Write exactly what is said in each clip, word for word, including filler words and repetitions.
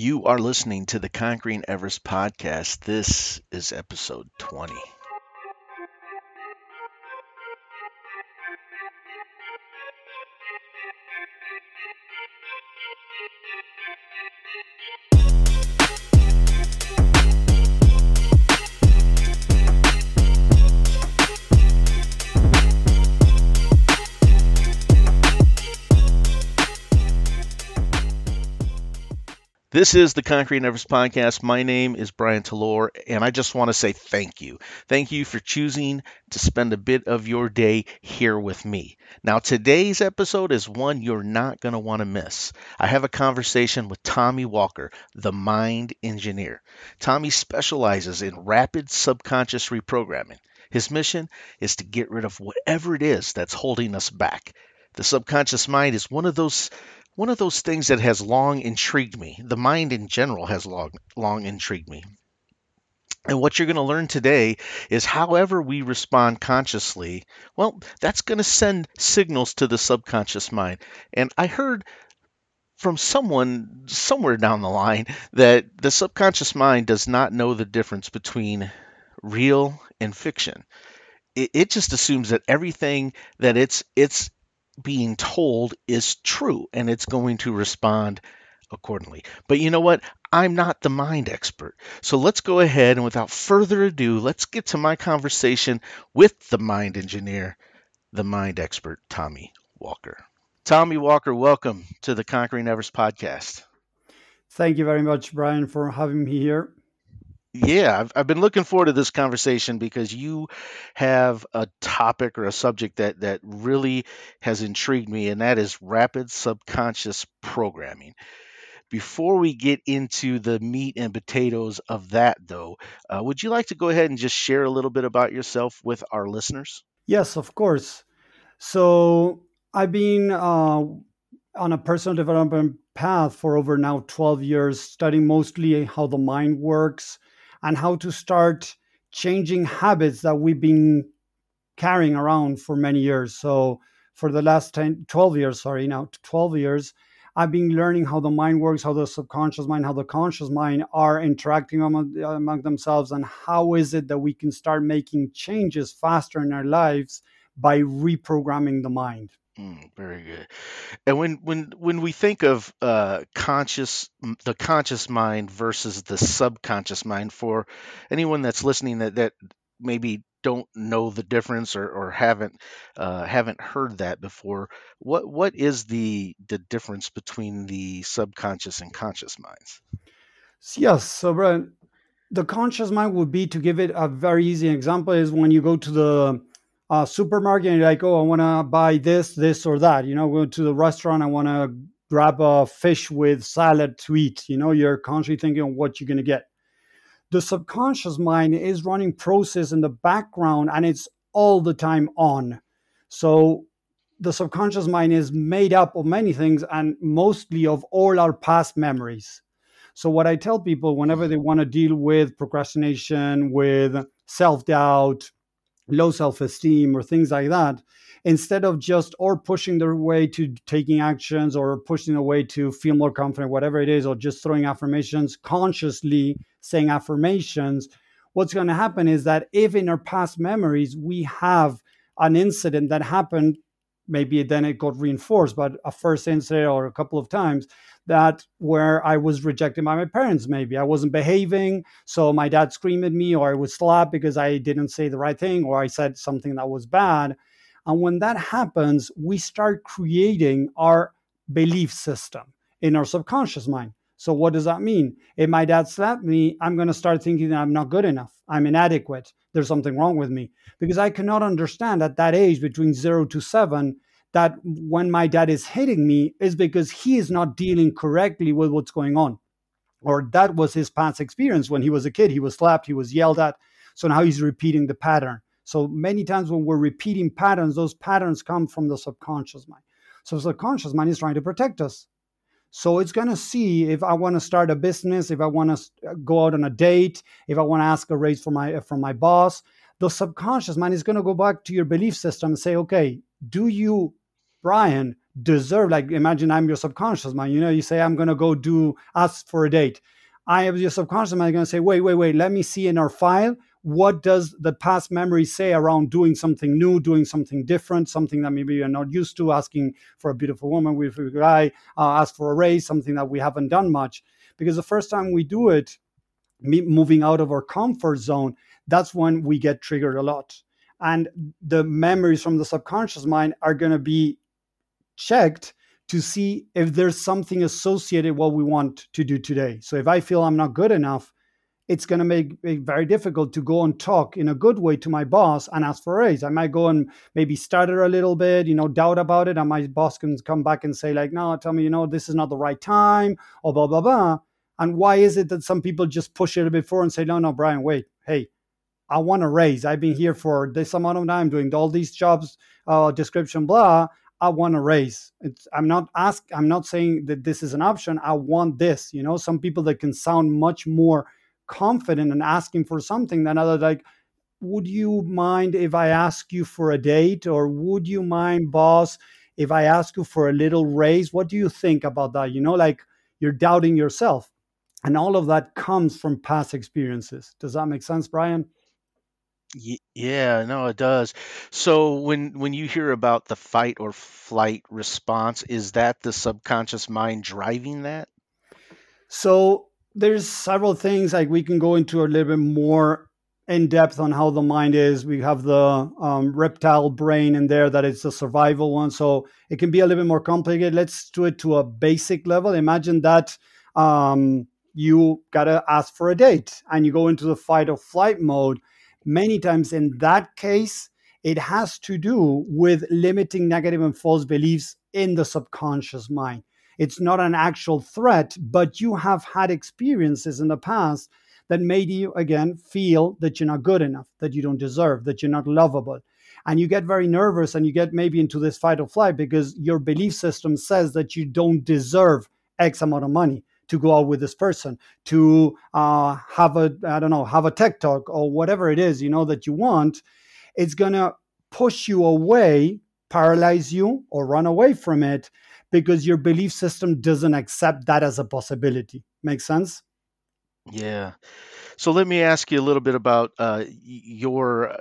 You are listening to the Conquering Everest podcast. This is episode twenty. This is the Concrete Nervous Podcast. My name is Brian Talor, and I just want to say thank you. Thank you for choosing to spend a bit of your day here with me. Now, today's episode is one you're not going to want to miss. I have a conversation with Tommy Walker, the mind engineer. Tommy specializes in rapid subconscious reprogramming. His mission is to get rid of whatever it is that's holding us back. The subconscious mind is one of those One of those things that has long intrigued me. The mind in general has long, long intrigued me. And what you're going to learn today is however we respond consciously, well, that's going to send signals to the subconscious mind. And I heard from someone somewhere down the line that the subconscious mind does not know the difference between real and fiction. It, it just assumes that everything that it's it's being told is true, and it's going to respond accordingly. But you know what? I'm not the mind expert. So let's go ahead and without further ado, let's get to my conversation with the mind engineer, the mind expert, Tommy Walker. Tommy Walker, welcome to the Conquering Everest podcast. Thank you very much, Brian, for having me here. Yeah, I've, I've been looking forward to this conversation because you have a topic or a subject that, that really has intrigued me, and that is rapid subconscious programming. Before we get into the meat and potatoes of that, though, uh, would you like to go ahead and just share a little bit about yourself with our listeners? Yes, of course. So I've been uh, on a personal development path for over now twelve years, studying mostly how the mind works and how to start changing habits that we've been carrying around for many years. So for the last ten, twelve years, sorry, now twelve years, I've been learning how the mind works, how the subconscious mind, how the conscious mind are interacting among, among themselves, and how is it that we can start making changes faster in our lives by reprogramming the mind. Mm, very good. And when when when we think of uh, conscious, the conscious mind versus the subconscious mind, for anyone that's listening that, that maybe don't know the difference or, or haven't uh, haven't heard that before, what what is the the difference between the subconscious and conscious minds? Yes, so Brian, the conscious mind would be, to give it a very easy example, is when you go to the Uh, supermarket and you're like, oh, I want to buy this, this, or that. You know, go to the restaurant, I want to grab a fish with salad to eat. You know, you're consciously thinking of what you're going to get. The subconscious mind is running process in the background, and it's all the time on. So the subconscious mind is made up of many things, and mostly of all our past memories. So what I tell people whenever they want to deal with procrastination, with self-doubt, low self-esteem, or things like that, instead of just or pushing their way to taking actions or pushing their way to feel more confident, whatever it is, or just throwing affirmations, consciously saying affirmations, what's going to happen is that if in our past memories we have an incident that happened, maybe then it got reinforced, but a first incident or a couple of times, that where I was rejected by my parents, maybe I wasn't behaving, so my dad screamed at me, or I was slapped because I didn't say the right thing, or I said something that was bad. And when that happens, we start creating our belief system in our subconscious mind. So what does that mean? If my dad slapped me, I'm going to start thinking that I'm not good enough, I'm inadequate, there's something wrong with me, because I cannot understand at that age between zero to seven that when my dad is hitting me is because he is not dealing correctly with what's going on. Or that was his past experience when he was a kid. He was slapped, he was yelled at. So now he's repeating the pattern. So many times when we're repeating patterns, those patterns come from the subconscious mind. So the subconscious mind is trying to protect us. So it's going to see if I want to start a business, if I want to go out on a date, if I want to ask a raise from my, from my boss, the subconscious mind is going to go back to your belief system and say, okay, do you, Brian, deserve, like imagine I'm your subconscious mind, you know, you say, I'm going to go do, ask for a date. I have your subconscious mind going to say, wait, wait, wait, let me see in our file. What does the past memory say around doing something new, doing something different, something that maybe you're not used to, asking for a beautiful woman with a guy, uh, ask for a raise, something that we haven't done much. Because the first time we do it, moving out of our comfort zone, that's when we get triggered a lot. And the memories from the subconscious mind are going to be checked to see if there's something associated with what we want to do today. So if I feel I'm not good enough, it's going to make it very difficult to go and talk in a good way to my boss and ask for a raise. I might go and maybe stutter a little bit, you know, doubt about it. And my boss can come back and say like, no, tell me, you know, this is not the right time or blah, blah, blah. And why is it that some people just push it a bit forward and say, no, no, Brian, wait, hey, I want a raise. I've been here for this amount of time doing all these jobs, uh, description, blah. I want a raise. It's, I'm not ask. I'm not saying that this is an option. I want this. You know, some people that can sound much more confident and asking for something than other, like, would you mind if I ask you for a date? Or would you mind, boss, if I ask you for a little raise? What do you think about that? You know, like you're doubting yourself. And all of that comes from past experiences. Does that make sense, Brian? Yeah, no, it does. So when when you hear about the fight or flight response, is that the subconscious mind driving that? So there's several things, like we can go into a little bit more in depth on how the mind is. We have the um, reptile brain in there that is the survival one. So it can be a little bit more complicated. Let's do it to a basic level. Imagine that um, you got to ask for a date and you go into the fight or flight mode. Many times in that case, it has to do with limiting negative and false beliefs in the subconscious mind. It's not an actual threat, but you have had experiences in the past that made you, again, feel that you're not good enough, that you don't deserve, that you're not lovable. And you get very nervous and you get maybe into this fight or flight because your belief system says that you don't deserve X amount of money, to go out with this person, to uh, have a, I don't know, have a tech talk or whatever it is, you know, that you want. It's going to push you away, paralyze you or run away from it because your belief system doesn't accept that as a possibility. Make sense? Yeah. So let me ask you a little bit about uh, your...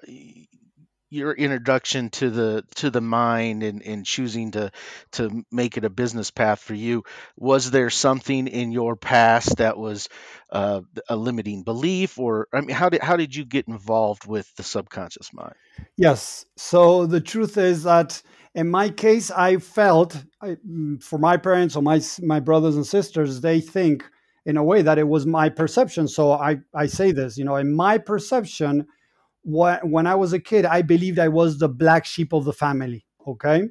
your introduction to the to the mind and, and choosing to to make it a business path for you. Was there something in your past that was uh, a limiting belief, or I mean, how did how did you get involved with the subconscious mind? Yes. So the truth is that in my case, I felt I, for my parents or my my brothers and sisters, they think in a way that it was my perception. So I I say this, you know, in my perception. When I was a kid, I believed I was the black sheep of the family, okay?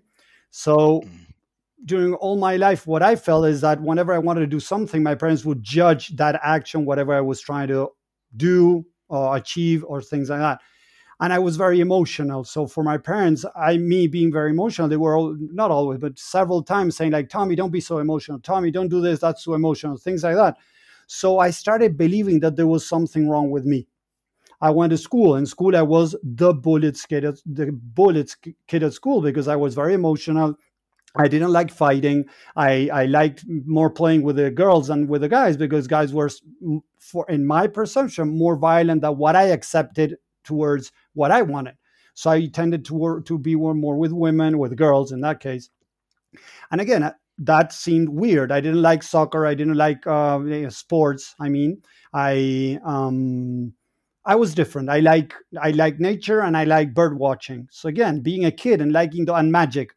So during all my life, what I felt is that whenever I wanted to do something, my parents would judge that action, whatever I was trying to do or achieve or things like that. And I was very emotional. So for my parents, I, me being very emotional, they were all, not always, but several times saying like, Tommy, don't be so emotional. Tommy, don't do this. That's too emotional. Things like that. So I started believing that there was something wrong with me. I went to school. In school, I was the bullied kid at, the bullied kid at school because I was very emotional. I didn't like fighting. I, I liked more playing with the girls than with the guys because guys were, for in my perception, more violent than what I accepted towards what I wanted. So I tended to work, to be more with women, with girls in that case. And again, that seemed weird. I didn't like soccer. I didn't like uh, sports. I mean, I... um. I was different. I like I like nature and I like bird watching. So again, being a kid and liking the and magic,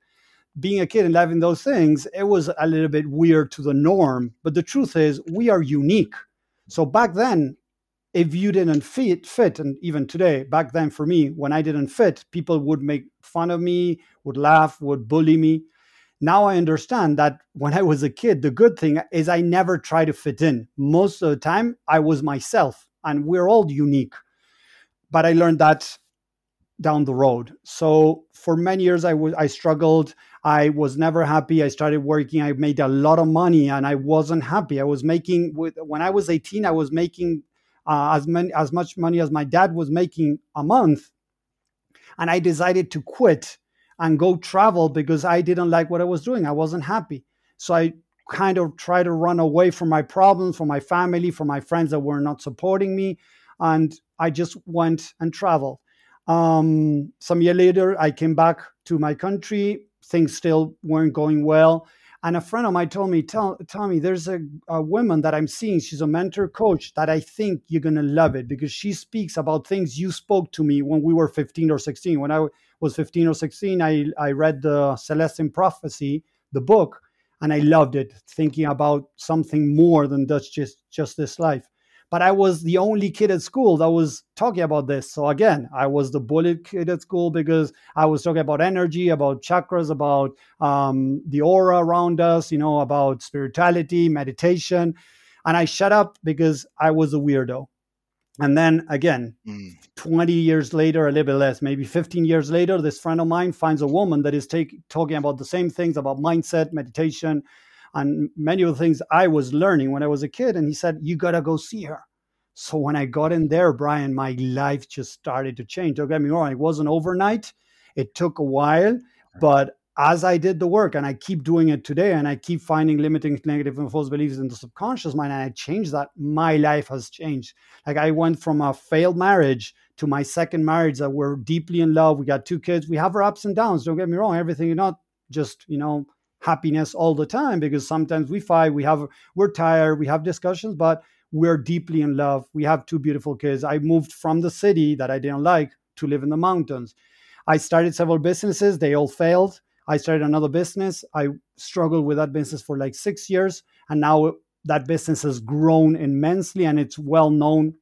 being a kid and loving those things, it was a little bit weird to the norm. But the truth is, we are unique. So back then, if you didn't fit, fit, and even today, back then for me, when I didn't fit, people would make fun of me, would laugh, would bully me. Now I understand that when I was a kid, the good thing is I never tried to fit in. Most of the time, I was myself. And we're all unique. But I learned that down the road. So for many years, I, w- I struggled. I was never happy. I started working. I made a lot of money and I wasn't happy. I was making, with, when I was eighteen, I was making uh, as many, as much money as my dad was making a month. And I decided to quit. and go travel because I didn't like what I was doing. I wasn't happy. So I kind of tried to run away from my problems, from my family, from my friends that were not supporting me. And I just went and traveled. Um, some year later, I came back to my country. Things still weren't going well. And a friend of mine told me, tell, tell me, there's a, a woman that I'm seeing. She's a mentor coach that I think you're going to love it because she speaks about things you spoke to me when we were fifteen or sixteen. When I was fifteen or sixteen, I, I read the Celestine Prophecy, the book, and I loved it, thinking about something more than that's just, just this life. But I was the only kid at school that was talking about this. So again, I was the bullied kid at school because I was talking about energy, about chakras, about um, the aura around us, you know, about spirituality, meditation. And I shut up because I was a weirdo. And then again, mm. twenty years later, a little bit less, maybe fifteen years later, this friend of mine finds a woman that is take, talking about the same things, about mindset, meditation, and many of the things I was learning when I was a kid. And he said, you got to go see her. So when I got in there, Brian, my life just started to change. Don't get me wrong. It wasn't overnight. It took a while. But as I did the work, and I keep doing it today, and I keep finding limiting negative and false beliefs in the subconscious mind, and I changed that, my life has changed. Like I went from a failed marriage to my second marriage that we're deeply in love. We got two kids. We have our ups and downs. Don't get me wrong. Everything is not just, you know, happiness all the time, because sometimes we fight, we have, we're tired, we have discussions, but we're deeply in love. We have two beautiful kids. I moved from the city that I didn't like to live in the mountains. I started several businesses. They all failed. I started another business. I struggled with that business for like six years. And now that business has grown immensely, and it's well known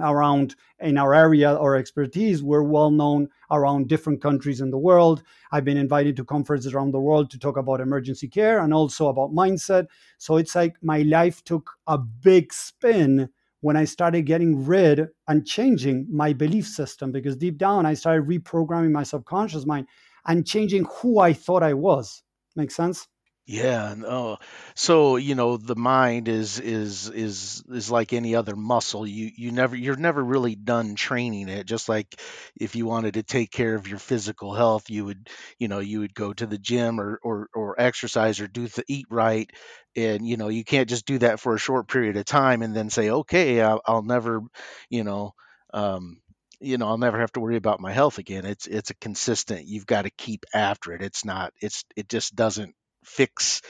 around in our area or expertise. We're well known around different countries in the world. I've been invited to conferences around the world to talk about emergency care and also about mindset. So it's like my life took a big spin when I started getting rid and changing my belief system, because deep down I started reprogramming my subconscious mind and changing who I thought I was. Make sense? Yeah. No. So, you know, the mind is, is, is, is like any other muscle. You, you never, you're never really done training it. Just like if you wanted to take care of your physical health, you would, you know, you would go to the gym or, or, or exercise or do the eat right. And, you know, you can't just do that for a short period of time and then say, okay, I'll, I'll never, you know, um, you know, I'll never have to worry about my health again. It's, it's a consistent, you've got to keep after it. It's not, it's, it just doesn't fix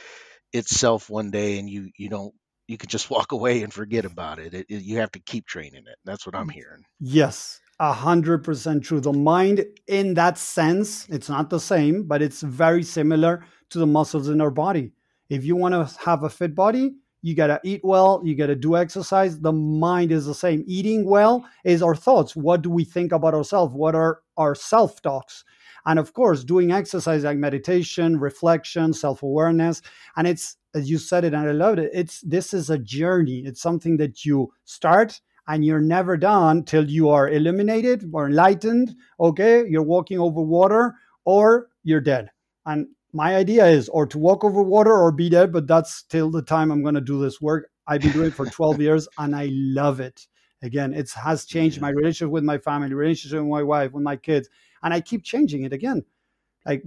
itself one day, and you you don't you can just walk away and forget about it. It, it you have to keep training it. That's what I'm hearing. Yes, a hundred percent true. The mind, in that sense, it's not the same, but it's very similar to the muscles in our body. If you want to have a fit body, you gotta eat well. You gotta do exercise. The mind is the same. Eating well is our thoughts. What do we think about ourselves? What are our self talks? And of course, doing exercise like meditation, reflection, self-awareness. And it's, as you said it, and I loved it, it's, this is a journey. It's something that you start and you're never done till you are illuminated or enlightened. Okay, you're walking over water or you're dead. And my idea is or to walk over water or be dead, but that's till the time I'm going to do this work. I've been doing it for twelve years and I love it. Again, it has changed my relationship with my family, relationship with my wife, with my kids. And I keep changing it again. Like,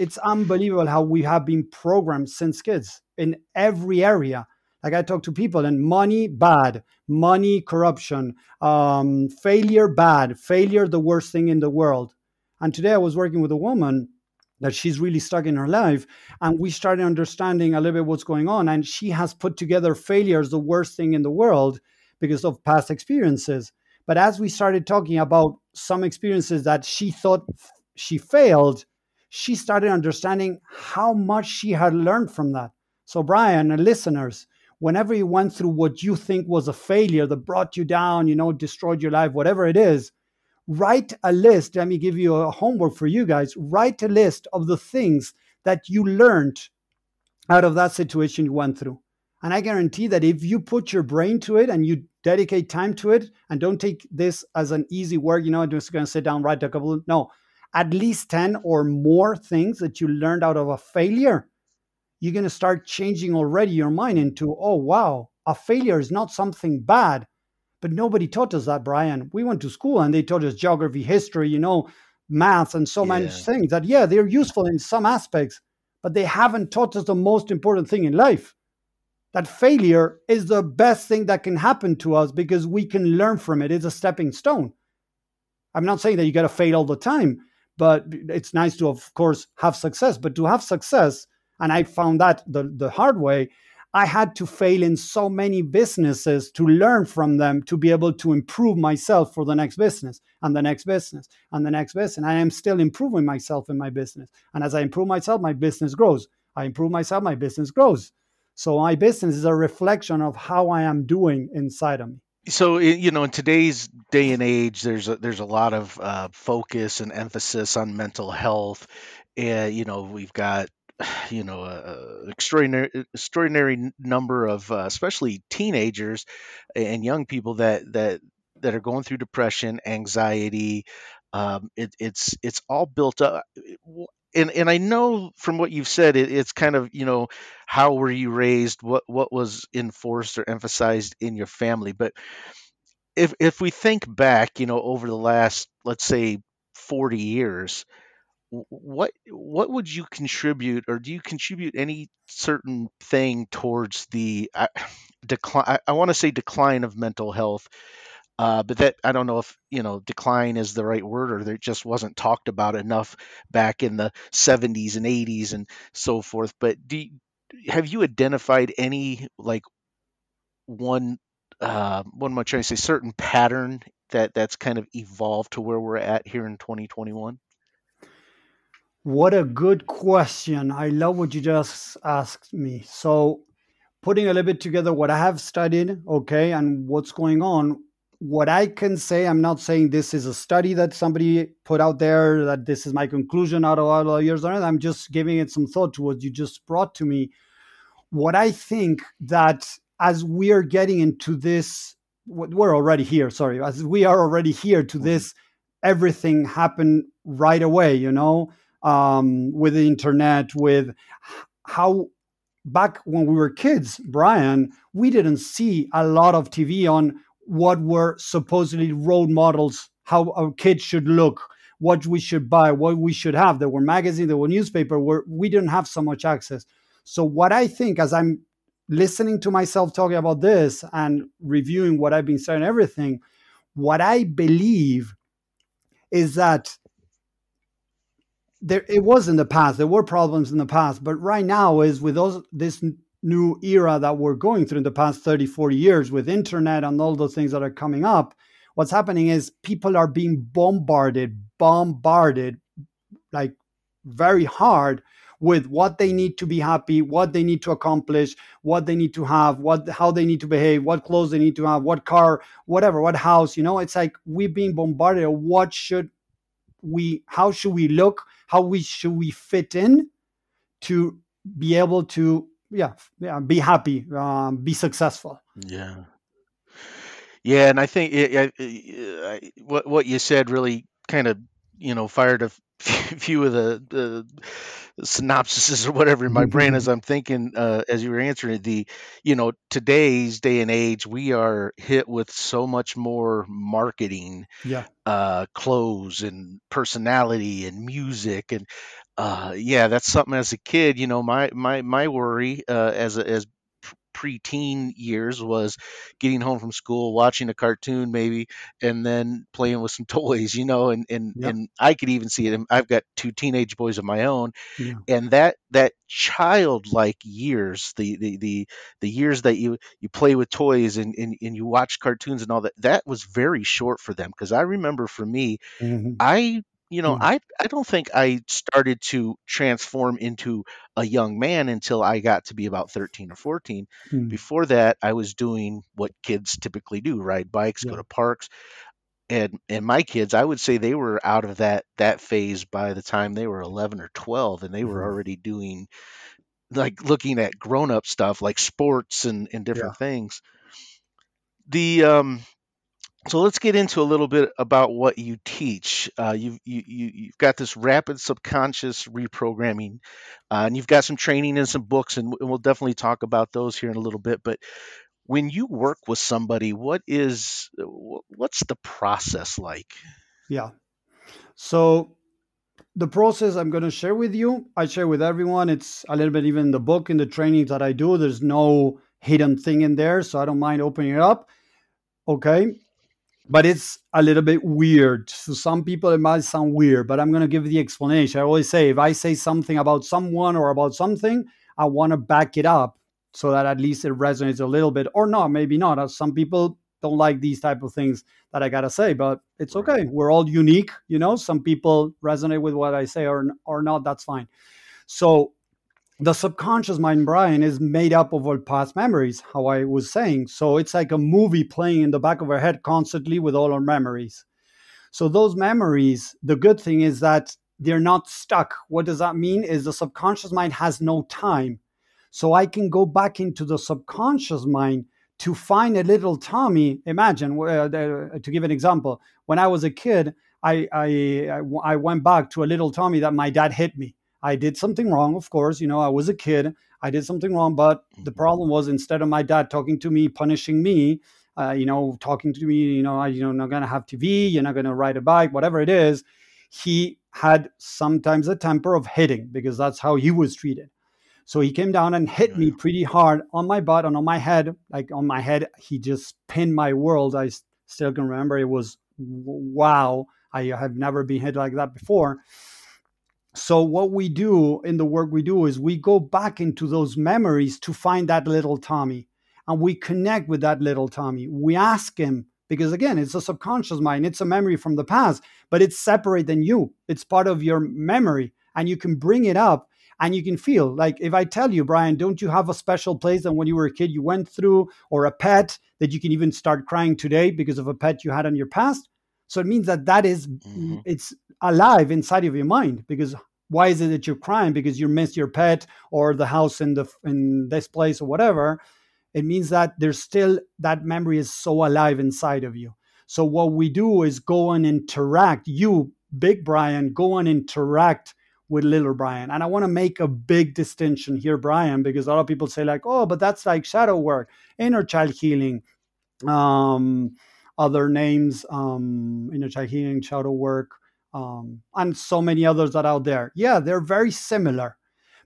it's unbelievable how we have been programmed since kids in every area. Like, I talk to people, and money, bad. Money, corruption. Um, failure, bad. Failure, the worst thing in the world. And today I was working with a woman that she's really stuck in her life. And we started understanding a little bit what's going on. And she has put together failure as the worst thing in the world because of past experiences. But as we started talking about some experiences that she thought she failed, she started understanding how much she had learned from that. So Brian and listeners, whenever you went through what you think was a failure that brought you down, you know, destroyed your life, whatever it is, write a list. Let me give you a homework for you guys. Write a list of the things that you learned out of that situation you went through. And I guarantee that if you put your brain to it and you dedicate time to it, and don't take this as an easy work, you know, I'm just going to sit down, write a couple of, no, at least ten or more things that you learned out of a failure, you're going to start changing already your mind into, oh, wow, a failure is not something bad. But nobody taught us that, Brian. We went to school and they taught us geography, history, you know, math and so many yeah. things that, yeah, they're useful in some aspects, but they haven't taught us the most important thing in life, that failure is the best thing that can happen to us because we can learn from it. It's a stepping stone. I'm not saying that you got to fail all the time, but it's nice to, of course, have success. But to have success, and I found that the, the hard way, I had to fail in so many businesses to learn from them, to be able to improve myself for the next business and the next business and the next business. And I am still improving myself in my business. And as I improve myself, my business grows. I improve myself, my business grows. So my business is a reflection of how I am doing inside of me. So, you know, in today's day and age, there's a, there's a lot of uh, focus and emphasis on mental health. And, you know, we've got, you know, an extraordinary, extraordinary number of, uh, especially teenagers and young people that that that are going through depression, anxiety. Um, it, it's it's all built up. And and I know from what you've said, it, it's kind of, you know, how were you raised? What what was enforced or emphasized in your family? But if if we think back, you know, over the last, let's say, forty years, what what would you contribute, or do you contribute any certain thing towards the uh, decline? I, I want to say decline of mental health. Uh, but that, I don't know if, you know, decline is the right word, or that just wasn't talked about enough back in the seventies and eighties and so forth. But do you, have you identified any, like, one, uh, what am I trying to say, certain pattern that that's kind of evolved to where we're at here in twenty twenty-one? What a good question. I love what you just asked me. So putting a little bit together what I have studied, okay, and what's going on. What I can say, I'm not saying this is a study that somebody put out there, that this is my conclusion out of all the years on it. I'm just giving it some thought to what you just brought to me. What I think that as we are getting into this, we're already here, sorry, as we are already here to this, everything happened right away, you know, um, with the internet, with how back when we were kids, Brian, we didn't see a lot of T V on what were supposedly role models, how our kids should look, what we should buy, what we should have. There were magazines, there were newspapers, where we didn't have so much access. So what I think, as I'm listening to myself talking about this and reviewing what I've been saying, everything, what I believe is that there, it was in the past, there were problems in the past, but right now is with those, this new era that we're going through in the past thirty, forty years with internet and all those things that are coming up, what's happening is people are being bombarded, bombarded like very hard with what they need to be happy, what they need to accomplish, what they need to have, what, how they need to behave, what clothes they need to have, what car, whatever, what house, you know, it's like we're being bombarded. What should we, how should we look? How we should we fit in to be able to Yeah, yeah. Be happy. Um, be successful. Yeah, yeah. And I think it, it, it, what what you said really kind of, you know, fired a few of the, the synopsises or whatever in my mm-hmm. brain as I'm thinking uh, as you were answering the, you know, today's day and age, we are hit with so much more marketing, yeah, uh, clothes and personality and music and. Uh, yeah, that's something as a kid, you know, my, my, my worry, uh, as, a, as preteen years was getting home from school, watching a cartoon maybe, and then playing with some toys, you know, and, and, yeah. and I could even see it. I've got two teenage boys of my own yeah. and that, that childlike years, the, the, the, the years that you, you play with toys and, and, and you watch cartoons and all that, that was very short for them. Cause I remember for me, mm-hmm. I, You know, mm-hmm. I, I don't think I started to transform into a young man until I got to be about thirteen or fourteen. Mm-hmm. Before that, I was doing what kids typically do, ride bikes, yeah. go to parks. And and my kids, I would say they were out of that that phase by the time they were eleven or twelve, and they mm-hmm. were already doing, like, looking at grown-up stuff like sports and, and different yeah. things. The... um. So let's get into a little bit about what you teach. Uh, you've, you, you, you've got this rapid subconscious reprogramming, uh, and you've got some training and some books, and, and we'll definitely talk about those here in a little bit. But when you work with somebody, what is what's the process like? Yeah. So the process I'm going to share with you, I share with everyone. It's a little bit even in the book, in the trainings that I do. There's no hidden thing in there, so I don't mind opening it up. Okay. But it's a little bit weird. To some people, it might sound weird, but I'm going to give the explanation. I always say, if I say something about someone or about something, I want to back it up so that at least it resonates a little bit, or not, maybe not. Some people don't like these type of things that I got to say, but it's okay. We're all unique. You know, some people resonate with what I say or, or not. That's fine. So the subconscious mind, Brian, is made up of all past memories, how I was saying. So it's like a movie playing in the back of our head constantly with all our memories. So those memories, the good thing is that they're not stuck. What does that mean? Is the subconscious mind has no time. So I can go back into the subconscious mind to find a little Tommy. Imagine, uh, to give an example, when I was a kid, I, I, I went back to a little Tommy that my dad hit me. I did something wrong, of course. You know, I was a kid. I did something wrong. But the problem was, instead of my dad talking to me, punishing me, uh, you know, talking to me, you know, I, you know, not going to have T V, you're not going to ride a bike, whatever it is. He had sometimes a temper of hitting because that's how he was treated. So he came down and hit yeah, me yeah. pretty hard on my butt and on my head, like on my head. He just pinned my world. I still can remember. It was, wow, I have never been hit like that before. So what we do in the work we do is we go back into those memories to find that little Tommy, and we connect with that little Tommy. We ask him, because again, it's a subconscious mind. It's a memory from the past, but it's separate than you. It's part of your memory, and you can bring it up and you can feel like, if I tell you, Brian, don't you have a special place that when you were a kid you went through, or a pet that you can even start crying today because of a pet you had in your past? So it means that that is, mm-hmm. it's alive inside of your mind. Because why is it that you're crying? Because you miss your pet or the house in the in this place or whatever. It means that there's still, that memory is so alive inside of you. So what we do is go and interact. You, big Brian, go and interact with little Brian. And I want to make a big distinction here, Brian, because a lot of people say like, oh, but that's like shadow work, inner child healing, um, other names, um, inner child healing, shadow work, um, and so many others that are out there. Yeah, they're very similar.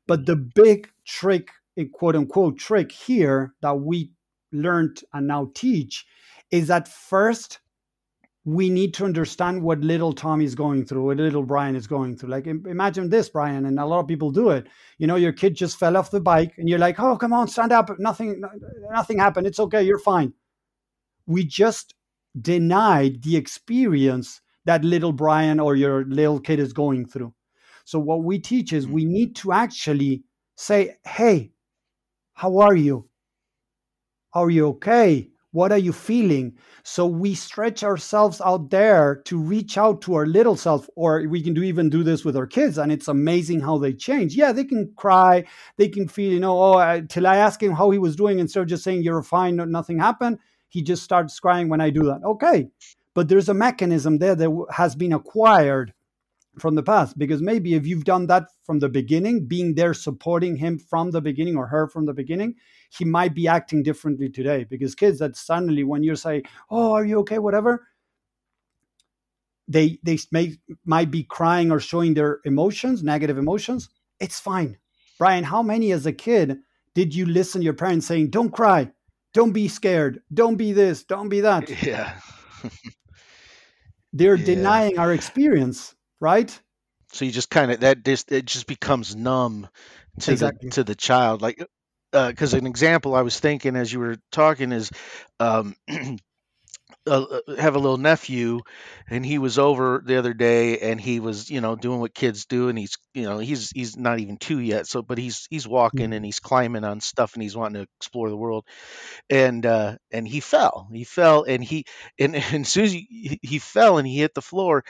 But the big trick, quote unquote trick here that we learned and now teach, is that first we need to understand what little Tommy is going through, what little Brian is going through. Like, imagine this, Brian, and a lot of people do it. You know, your kid just fell off the bike and you're like, oh, come on, stand up. Nothing, nothing happened. It's okay. You're fine. We just denied the experience that little Brian or your little kid is going through. So what we teach is we need to actually say, hey, how are you? Are you okay? What are you feeling? So we stretch ourselves out there to reach out to our little self, or we can do even do this with our kids. And it's amazing how they change. Yeah, they can cry. They can feel, you know, oh, I, till I ask him how he was doing, instead of just saying, you're fine, nothing happened, he just starts crying when I do that. Okay. But there's a mechanism there that has been acquired from the past, because maybe if you've done that from the beginning, being there supporting him from the beginning or her from the beginning, he might be acting differently today. Because kids that suddenly, when you say, oh, are you okay, whatever, they they may might be crying or showing their emotions, negative emotions. It's fine. Brian, how many as a kid did you listen to your parents saying, don't cry, don't be scared, don't be this, don't be that? Yeah. They're yeah. denying our experience. Right. So you just kind of that just it just becomes numb to exactly. the to the child, like because uh, an example I was thinking as you were talking is um, uh, have a little nephew, and he was over the other day, and he was, you know, doing what kids do, and he's, you know, he's he's not even two yet, so but he's he's walking mm-hmm. and he's climbing on stuff and he's wanting to explore the world, and uh, and he fell, he fell, and he and, and as soon as he, he fell and he hit the floor.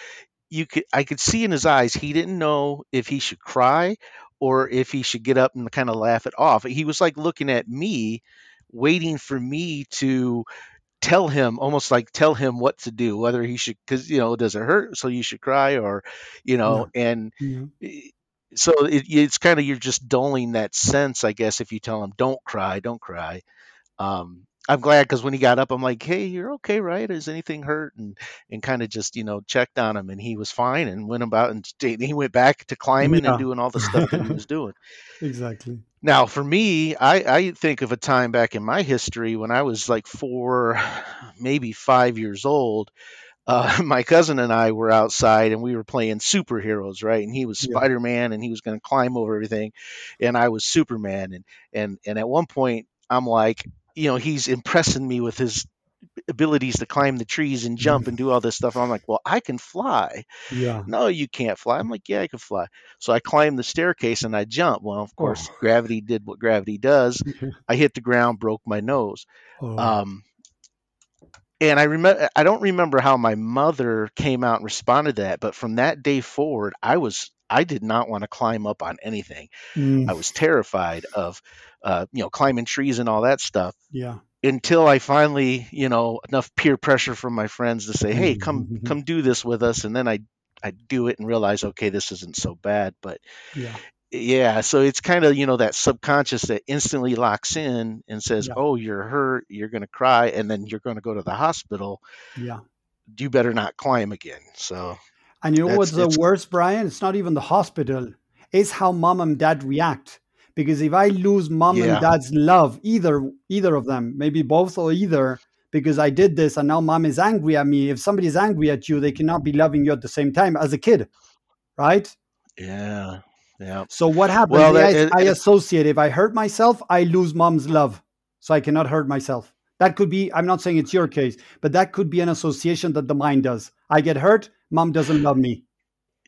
You could, I could see in his eyes, he didn't know if he should cry or if he should get up and kind of laugh it off. He was like looking at me, waiting for me to tell him, almost like tell him what to do, whether he should, because, you know, does it hurt? So you should cry, or, you know, yeah. and yeah. so it, it's kind of, you're just dulling that sense, I guess, if you tell him, don't cry, don't cry. Um, I'm glad, because when he got up, I'm like, hey, you're okay, right? Is anything hurt? And and kind of just, you know, checked on him, and he was fine and went about, and he went back to climbing yeah. and doing all the stuff that he was doing. Exactly. Now, for me, I, I think of a time back in my history when I was like four, maybe five years old. Uh, my cousin and I were outside, and we were playing superheroes, right? And he was yeah. Spider-Man, and he was going to climb over everything, and I was Superman. And and and at one point, I'm like, you know, he's impressing me with his abilities to climb the trees and jump and do all this stuff. I'm like, well, I can fly. Yeah. No, you can't fly. I'm like, yeah, I can fly. So I climbed the staircase and I jumped. Well, of course, oh. gravity did what gravity does. I hit the ground, broke my nose. Oh. Um, and I remember, I don't remember how my mother came out and responded to that, but from that day forward, I was, I did not want to climb up on anything. Mm. I was terrified of, uh, you know, climbing trees and all that stuff. Yeah. Until I finally, you know, enough peer pressure from my friends to say, hey, come, mm-hmm. come do this with us. And then I, I do it and realize, okay, this isn't so bad, but yeah. Yeah. So it's kind of, you know, that subconscious that instantly locks in and says, yeah. oh, you're hurt, you're going to cry, and then you're going to go to the hospital. Yeah. You better not climb again. So. And you know what's the worst, Brian? It's not even the hospital. It's how mom and dad react. Because if I lose mom yeah. and dad's love, either either of them, maybe both or either, because I did this and now mom is angry at me. If somebody's angry at you, they cannot be loving you at the same time as a kid, right? Yeah, yeah. So what happens? Well, I, it, I associate. If I hurt myself, I lose mom's love. So I cannot hurt myself. That could be, I'm not saying it's your case, but that could be an association that the mind does. I get hurt, mom doesn't love me.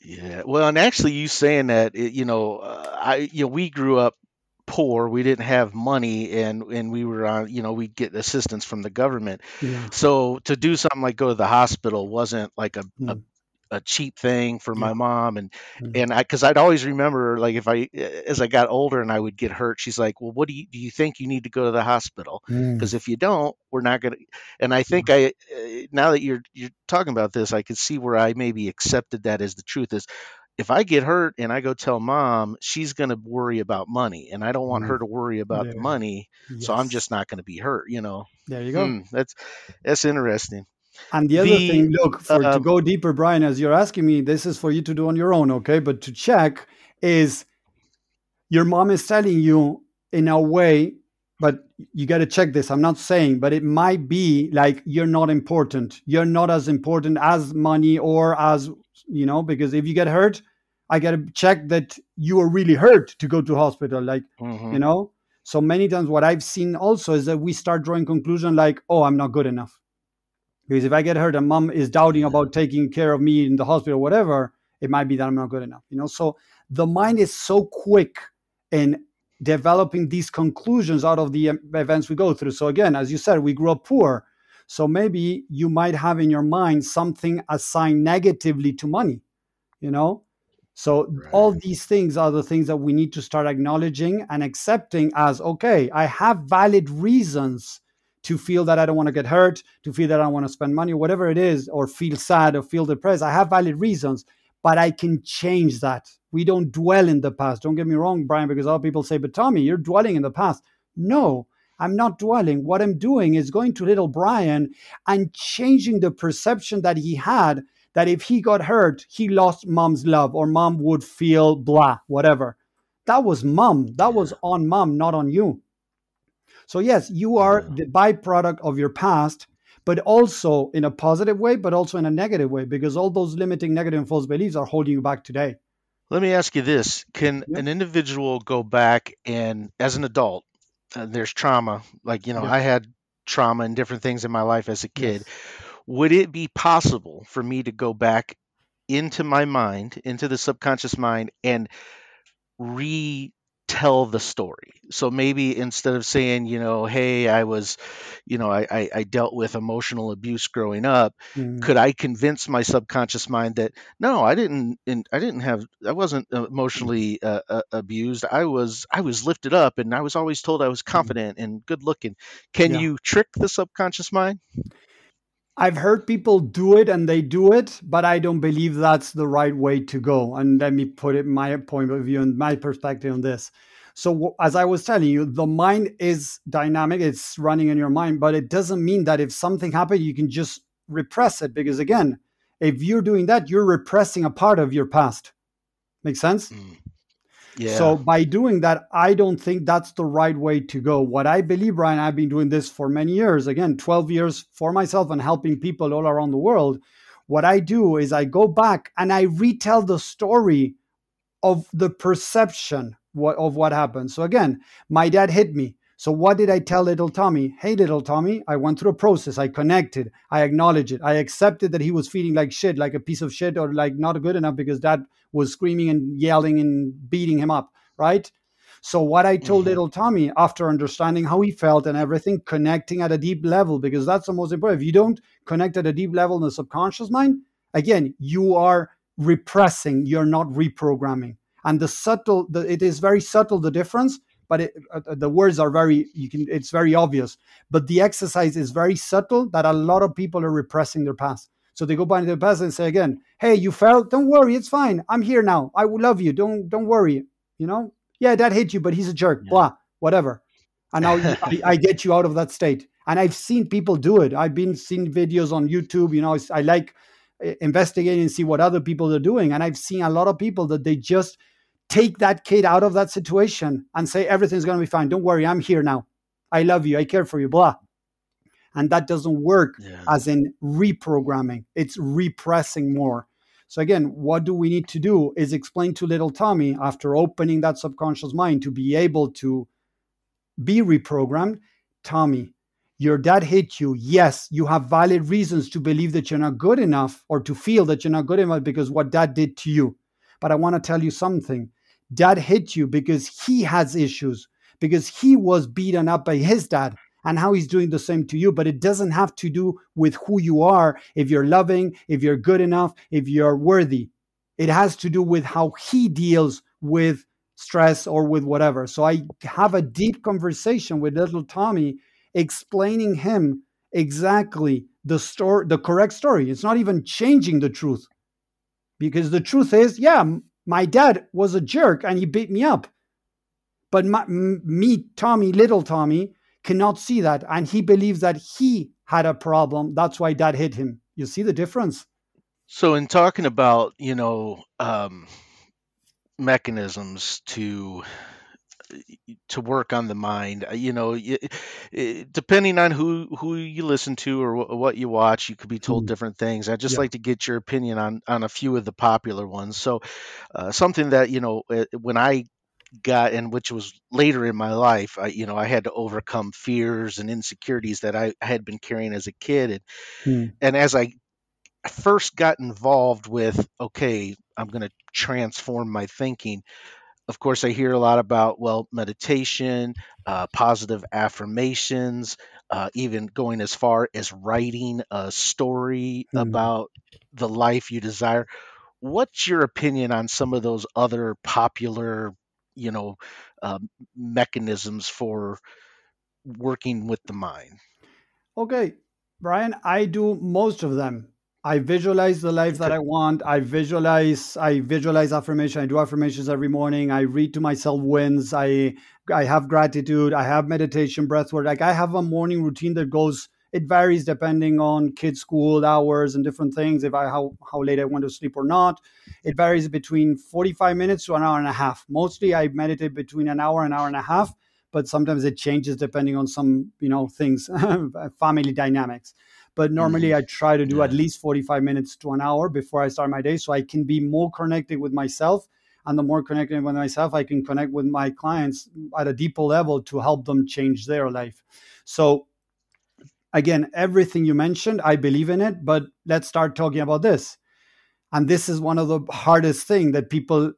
Yeah. Well, and actually you saying that, it, you know, uh, I, you know, we grew up poor, we didn't have money, and, and we were on, you know, we'd get assistance from the government. Yeah. So to do something like go to the hospital wasn't like a, mm. a a cheap thing for my mom. And, mm-hmm. and I, cause I'd always remember, like, if I, as I got older and I would get hurt, she's like, well, what do you, do you think you need to go to the hospital? Mm. Cause if you don't, we're not going to. And I think I, now that you're, you're talking about this, I could see where I maybe accepted that as the truth is, if I get hurt and I go tell mom, she's going to worry about money, and I don't want mm. her to worry about yeah. the money. Yes. So I'm just not going to be hurt, you know? There you go. Mm, that's, that's interesting. And the other the, thing, look, for, uh, to go deeper, Brian, as you're asking me, this is for you to do on your own, okay? But to check is your mom is telling you in a way, but you got to check this. I'm not saying, but it might be like you're not important. You're not as important as money or as, you know, because if you get hurt, I got to check that you are really hurt to go to hospital, like, mm-hmm. you know? So many times what I've seen also is that we start drawing conclusion like, oh, I'm not good enough. Because if I get hurt and mom is doubting about taking care of me in the hospital or whatever, it might be that I'm not good enough. You know, so the mind is so quick in developing these conclusions out of the events we go through. So again, as you said, we grew up poor. So maybe you might have in your mind something assigned negatively to money, you know. So right. all these things are the things that we need to start acknowledging and accepting as, okay, I have valid reasons to feel that I don't want to get hurt, to feel that I don't want to spend money, whatever it is, or feel sad or feel depressed. I have valid reasons, but I can change that. We don't dwell in the past. Don't get me wrong, Brian, because other people say, but Tommy, you're dwelling in the past. No, I'm not dwelling. What I'm doing is going to little Brian and changing the perception that he had that if he got hurt, he lost mom's love or mom would feel blah, whatever. That was mom. That was on mom, not on you. So yes, you are the byproduct of your past, but also in a positive way, but also in a negative way, because all those limiting negative and false beliefs are holding you back today. Let me ask you this. Can yep. an individual go back and as an adult, uh, there's trauma, like, you know, yep. I had trauma and different things in my life as a kid. Yes. Would it be possible for me to go back into my mind, into the subconscious mind, and re tell the story? So maybe instead of saying, you know, hey, I was, you know, I, I, I dealt with emotional abuse growing up. Mm-hmm. Could I convince my subconscious mind that no, I didn't, I didn't have, I wasn't emotionally uh, uh, abused. I was, I was lifted up, and I was always told I was confident mm-hmm. and good looking. Can yeah. you trick the subconscious mind? I've heard people do it and they do it, but I don't believe that's the right way to go. And let me put it my point of view and my perspective on this. So as I was telling you, the mind is dynamic. It's running in your mind, but it doesn't mean that if something happened, you can just repress it. Because again, if you're doing that, you're repressing a part of your past. Make sense? Mm. Yeah. So by doing that, I don't think that's the right way to go. What I believe, Brian, I've been doing this for many years, again, twelve years for myself and helping people all around the world. What I do is I go back and I retell the story of the perception of what happened. So again, my dad hit me. So what did I tell little Tommy? Hey, little Tommy, I went through a process. I connected. I acknowledged it. I accepted that he was feeling like shit, like a piece of shit or like not good enough because dad was screaming and yelling and beating him up, right? So what I told mm-hmm. little Tommy, after understanding how he felt and everything, connecting at a deep level, because that's the most important. If you don't connect at a deep level in the subconscious mind, again, you are repressing. You're not reprogramming. And the subtle, the, it is very subtle, the difference. But it, uh, the words are very, you can, it's very obvious. But the exercise is very subtle that a lot of people are repressing their past. So they go back to their past and say again, hey, you fell? Don't worry, it's fine. I'm here now. I will love you. Don't don't worry. You know? Yeah, dad hit you, but he's a jerk. Yeah. Blah, whatever. And now I, I get you out of that state. And I've seen people do it. I've been seeing videos on YouTube. You know, I like investigating and see what other people are doing. And I've seen a lot of people that they just take that kid out of that situation and say, everything's going to be fine. Don't worry. I'm here now. I love you. I care for you, blah. And that doesn't work yeah. as in reprogramming. It's repressing more. So again, what do we need to do is explain to little Tommy, after opening that subconscious mind to be able to be reprogrammed, Tommy, your dad hit you. Yes, you have valid reasons to believe that you're not good enough or to feel that you're not good enough because what dad did to you. But I want to tell you something. Dad hit you because he has issues, because he was beaten up by his dad, and how he's doing the same to you. But it doesn't have to do with who you are, if you're loving, if you're good enough, if you're worthy. It has to do with how he deals with stress or with whatever. So I have a deep conversation with little Tommy, explaining him exactly the story, the correct story. It's not even changing the truth, because the truth is, yeah, my dad was a jerk and he beat me up. But my, me, Tommy, little Tommy, cannot see that. And he believes that he had a problem. That's why dad hit him. You see the difference? So in talking about, you know, um, mechanisms to to work on the mind, you know, depending on who, who you listen to or what you watch, you could be told different things. I'd just yeah. like to get your opinion on, on a few of the popular ones. So uh, something that, you know, when I got, and which was later in my life, I, you know, I had to overcome fears and insecurities that I had been carrying as a kid. And, hmm. and as I first got involved with, okay, I'm going to transform my thinking, of course, I hear a lot about, well, meditation, uh, positive affirmations, uh, even going as far as writing a story mm-hmm. about the life you desire. What's your opinion on some of those other popular, you know, uh, mechanisms for working with the mind? Okay, Brian, I do most of them. I visualize the life that I want. I visualize, I visualize affirmation. I do affirmations every morning. I read to myself wins. I, I have gratitude. I have meditation, breath work. Like I have a morning routine that goes, it varies depending on kids' school hours and different things. If I, how, how late I want to sleep or not, it varies between forty-five minutes to an hour and a half. Mostly I meditate between an hour and an hour and a half, but sometimes it changes depending on some, you know, things, family dynamics. But normally mm-hmm. I try to do yeah. at least forty-five minutes to an hour before I start my day, so I can be more connected with myself. And the more connected with myself, I can connect with my clients at a deeper level to help them change their life. So again, everything you mentioned, I believe in it, but let's start talking about this. And this is one of the hardest things that people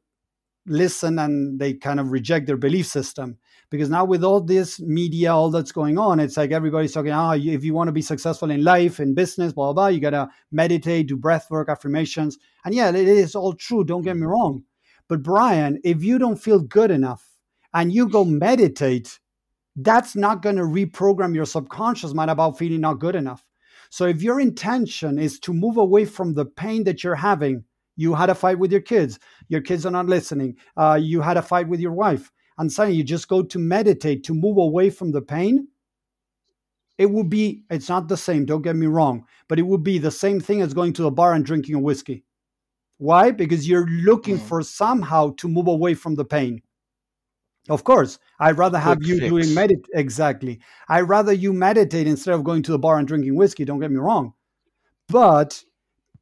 listen and they kind of reject their belief system. Because now with all this media, all that's going on, it's like everybody's talking, oh, if you want to be successful in life, in business, blah, blah, blah, you got to meditate, do breath work, affirmations. And yeah, it is all true. Don't get me wrong. But Brian, if you don't feel good enough and you go meditate, that's not going to reprogram your subconscious mind about feeling not good enough. So if your intention is to move away from the pain that you're having, you had a fight with your kids, your kids are not listening, uh, you had a fight with your wife, and suddenly you just go to meditate, to move away from the pain, it would be, it's not the same, don't get me wrong, but it would be the same thing as going to the bar and drinking a whiskey. Why? Because you're looking for somehow to move away from the pain. Of course, I'd rather have Quick you fix. doing medit. Exactly. I'd rather you meditate instead of going to the bar and drinking whiskey. Don't get me wrong. But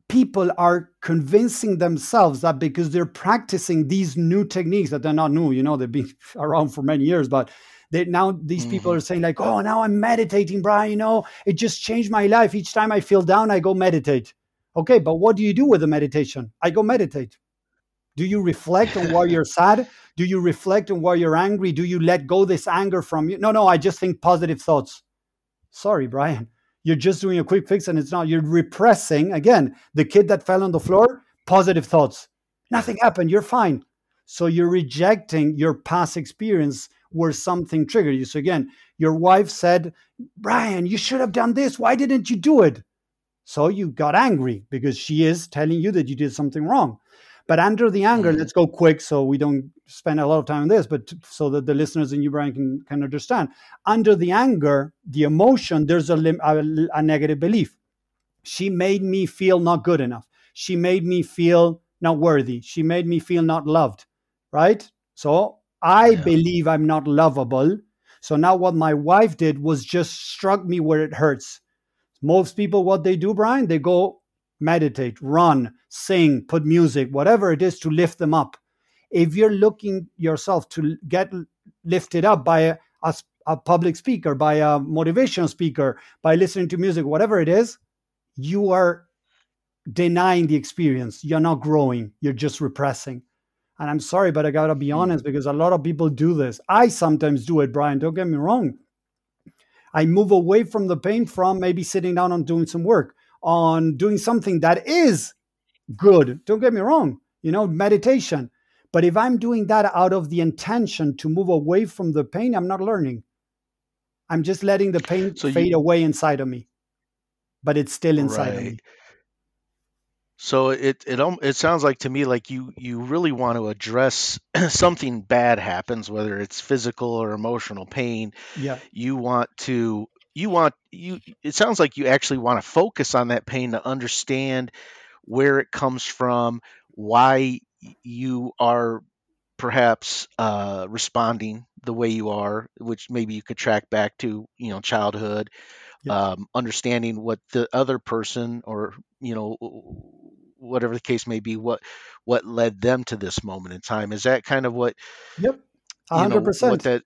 people are convincing themselves that because they're practicing these new techniques that they're not new, you know, they've been around for many years, but they, now these mm-hmm. people are saying like, oh, now I'm meditating, Brian, you know, it just changed my life. Each time I feel down, I go meditate. Okay, but what do you do with the meditation? I go meditate. Do you reflect on why you're sad? Do you reflect on why you're angry? Do you let go this anger from you? No, no, I just think positive thoughts. Sorry, Brian. You're just doing a quick fix and it's not. You're repressing. Again, the kid that fell on the floor, positive thoughts. Nothing happened. You're fine. So you're rejecting your past experience where something triggered you. So again, your wife said, Brian, you should have done this. Why didn't you do it? So you got angry because she is telling you that you did something wrong. But under the anger, mm-hmm. let's go quick so we don't spend a lot of time on this, but t- so that the listeners and you, Brian, can, can understand. Under the anger, the emotion, there's a, lim- a, a negative belief. She made me feel not good enough. She made me feel not worthy. She made me feel not loved, right? So I yeah. believe I'm not lovable. So now what my wife did was just struck me where it hurts. Most people, what they do, Brian, they go meditate, run, sing, put music, whatever it is to lift them up. If you're looking yourself to get lifted up by a, a, a public speaker, by a motivational speaker, by listening to music, whatever it is, you are denying the experience. You're not growing. You're just repressing. And I'm sorry, but I got to be honest because a lot of people do this. I sometimes do it, Brian. Don't get me wrong. I move away from the pain from maybe sitting down and doing some work, on doing something that is good. Don't get me wrong, you know, meditation. But if I'm doing that out of the intention to move away from the pain, I'm not learning. I'm just letting the pain so fade you, away inside of me, but it's still inside right. of me. So it, it it sounds like to me like you, you really want to address something bad happens, whether it's physical or emotional pain. Yeah. You want to You want you. It sounds like you actually want to focus on that pain to understand where it comes from, why you are perhaps uh, responding the way you are, which maybe you could track back to, you know, childhood. Yep. Um, understanding what the other person, or you know, whatever the case may be, what what led them to this moment in time. Is that kind of what? Yep, one hundred percent. You know, what that,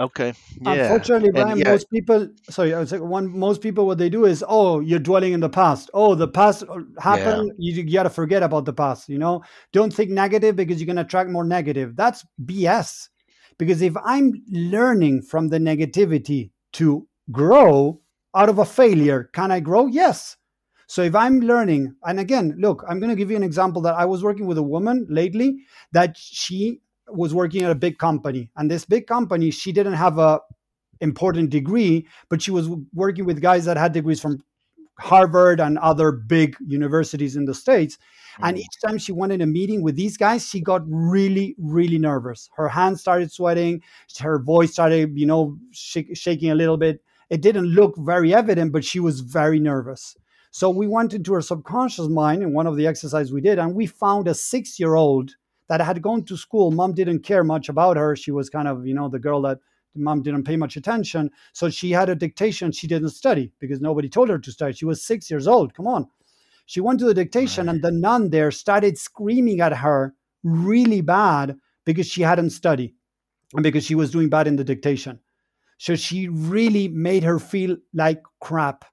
Okay. Yeah. Unfortunately, Brian, and, yeah. most people, sorry, I was like one, most people, what they do is, oh, you're dwelling in the past. Oh, the past happened. Yeah. You, you got to forget about the past. You know, don't think negative because you're going to attract more negative. That's B S. Because if I'm learning from the negativity to grow out of a failure, can I grow? Yes. So if I'm learning, and again, look, I'm going to give you an example that I was working with a woman lately that she was working at a big company, and this big company, she didn't have a important degree, but she was working with guys that had degrees from Harvard and other big universities in the States. Mm-hmm. And each time she went in a meeting with these guys, she got really, really nervous. Her hands started sweating. Her voice started, you know, sh- shaking a little bit. It didn't look very evident, but she was very nervous. So we went into her subconscious mind in one of the exercises we did, and we found a six-year-old that had gone to school. Mom didn't care much about her. She was kind of, you know, the girl that mom didn't pay much attention. So she had a dictation. She didn't study because nobody told her to study. She was six years old. Come on. She went to the dictation, right. and the nun there started screaming at her really bad because she hadn't studied and because she was doing bad in the dictation. So she really made her feel like crap.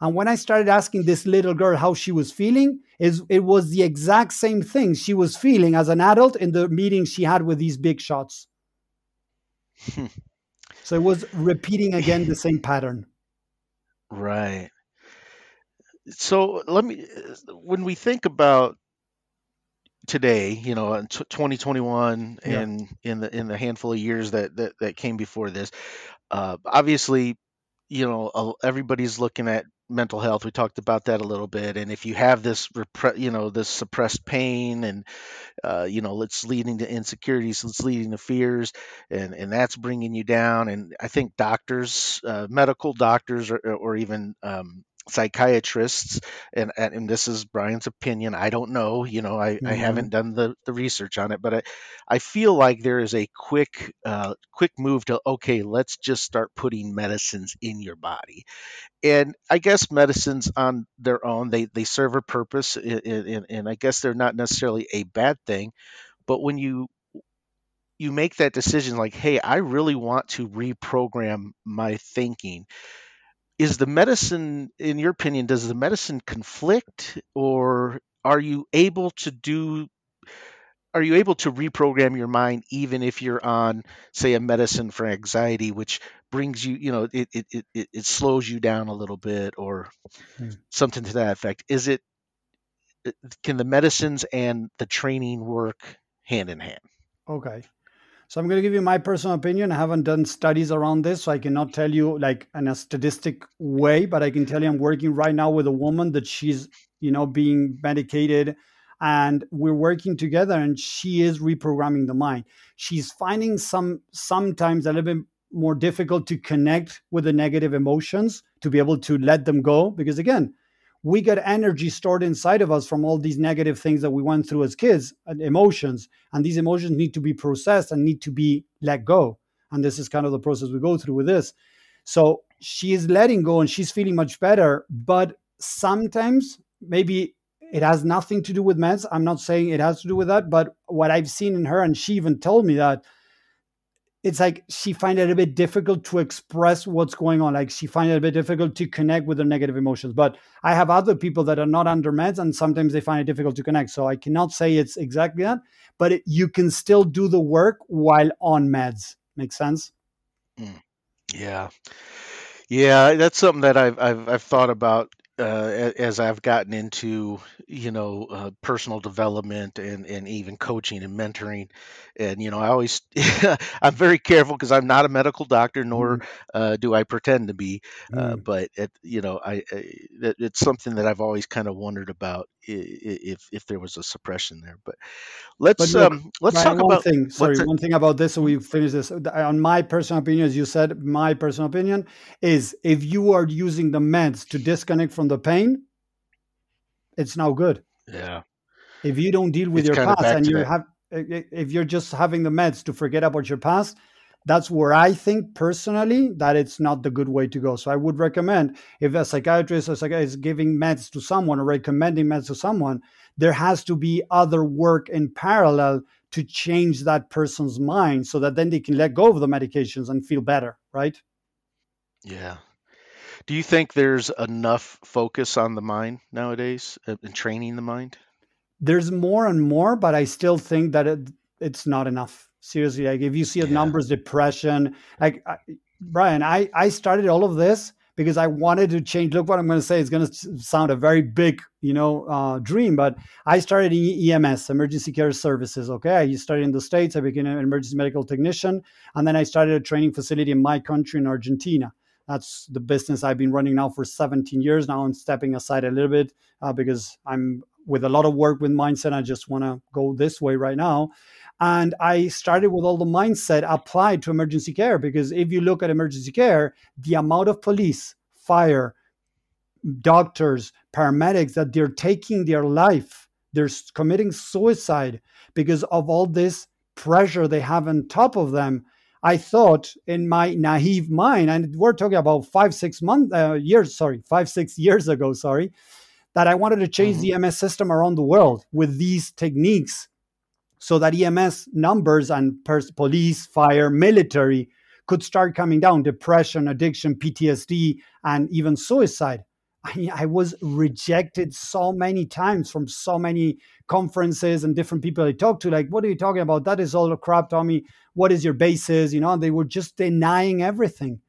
And when I started asking this little girl how she was feeling, is it was the exact same thing she was feeling as an adult in the meeting she had with these big shots. So it was repeating again the same pattern. Right. So let me, when we think about today, you know, in twenty twenty-one yeah. and in the in the handful of years that that, that came before this, uh, obviously, you know, everybody's looking at mental health. We talked about that a little bit. And if you have this, repre- you know, this suppressed pain and, uh, you know, it's leading to insecurities, it's leading to fears, and, and that's bringing you down. And I think doctors, uh, medical doctors, or, or even um, psychiatrists, and, and this is Brian's opinion, I don't know, you know, I, mm-hmm. I haven't done the, the research on it, but I, I feel like there is a quick, uh, quick move to, okay, let's just start putting medicines in your body. And I guess medicines on their own, they, they serve a purpose, and I guess they're not necessarily a bad thing, but when you you make that decision, like, hey, I really want to reprogram my thinking, is the medicine, in your opinion, does the medicine conflict, or are you able to do, are you able to reprogram your mind even if you're on, say, a medicine for anxiety, which brings you, you know, it it it, it slows you down a little bit, or hmm. something to that effect? Is it, can the medicines and the training work hand in hand? Okay. So I'm going to give you my personal opinion. I haven't done studies around this, so I cannot tell you like in a statistic way, but I can tell you I'm working right now with a woman that she's, you know, being medicated, and we're working together, and she is reprogramming the mind. She's finding some, sometimes a little bit more difficult to connect with the negative emotions, to be able to let them go. Because again, we got energy stored inside of us from all these negative things that we went through as kids, and emotions. And these emotions need to be processed and need to be let go. And this is kind of the process we go through with this. So she is letting go and she's feeling much better. But sometimes maybe it has nothing to do with meds. I'm not saying it has to do with that. But what I've seen in her, and she even told me that, it's like she finds it a bit difficult to express what's going on. Like she finds it a bit difficult to connect with the negative emotions. But I have other people that are not under meds, and sometimes they find it difficult to connect. So I cannot say it's exactly that, but it, you can still do the work while on meds. Makes sense? Mm. Yeah. Yeah. That's something that I've, I've, I've thought about uh, as I've gotten into, you know, uh, personal development and, and even coaching and mentoring. And, you know, I always, I'm very careful because I'm not a medical doctor, nor mm. uh, do I pretend to be, mm. uh, but it, you know, I, I, it's something that I've always kind of wondered about if, if there was a suppression there, but let's, but look, um, let's Brian, talk one about thing. Sorry, one it? thing about this. So we finish this on my personal opinion, as you said, my personal opinion is if you are using the meds to disconnect from the pain, it's not good. Yeah. If you don't deal with it's your past and you have, if you're just having the meds to forget about your past, that's where I think personally that it's not the good way to go. So I would recommend if a psychiatrist or psychiatrist is giving meds to someone or recommending meds to someone, there has to be other work in parallel to change that person's mind so that then they can let go of the medications and feel better. Right? Yeah. Do you think there's enough focus on the mind nowadays in training the mind? There's more and more, but I still think that it, it's not enough. Seriously, like if you see the yeah. numbers, depression, like I, Brian, I, I started all of this because I wanted to change. Look what I'm going to say. It's going to sound a very big, you know, uh, dream, but I started in E M S, emergency care services. Okay. I started in the States. I became an emergency medical technician. And then I started a training facility in my country in Argentina. That's the business I've been running now for seventeen years. Now I'm stepping aside a little bit uh, because I'm with a lot of work with mindset. I just want to go this way right now. And I started with all the mindset applied to emergency care, because if you look at emergency care, the amount of police, fire, doctors, paramedics that they're taking their life, they're committing suicide because of all this pressure they have on top of them. I thought in my naive mind, and we're talking about five, six months, uh, years, sorry, five, six years ago, sorry, that I wanted to change mm-hmm. the E M S system around the world with these techniques so that E M S numbers and pers- police, fire, military could start coming down, depression, addiction, P T S D, and even suicide. I mean, I was rejected so many times from so many conferences and different people I talked to, like, what are you talking about? That is all crap, Tommy. What is your basis? You know, they were just denying everything.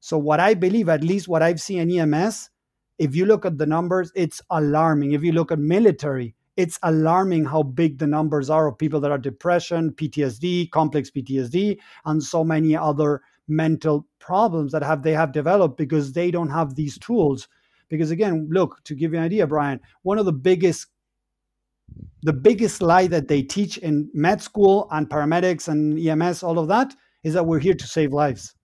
So what I believe, at least what I've seen in E M S, if you look at the numbers, it's alarming. If you look at military, it's alarming how big the numbers are of people that are depression, P T S D, complex P T S D, and so many other mental problems that have they have developed because they don't have these tools. Because again, look, to give you an idea, Brian, one of the biggest the biggest lie that they teach in med school and paramedics and E M S, all of that, is that we're here to save lives.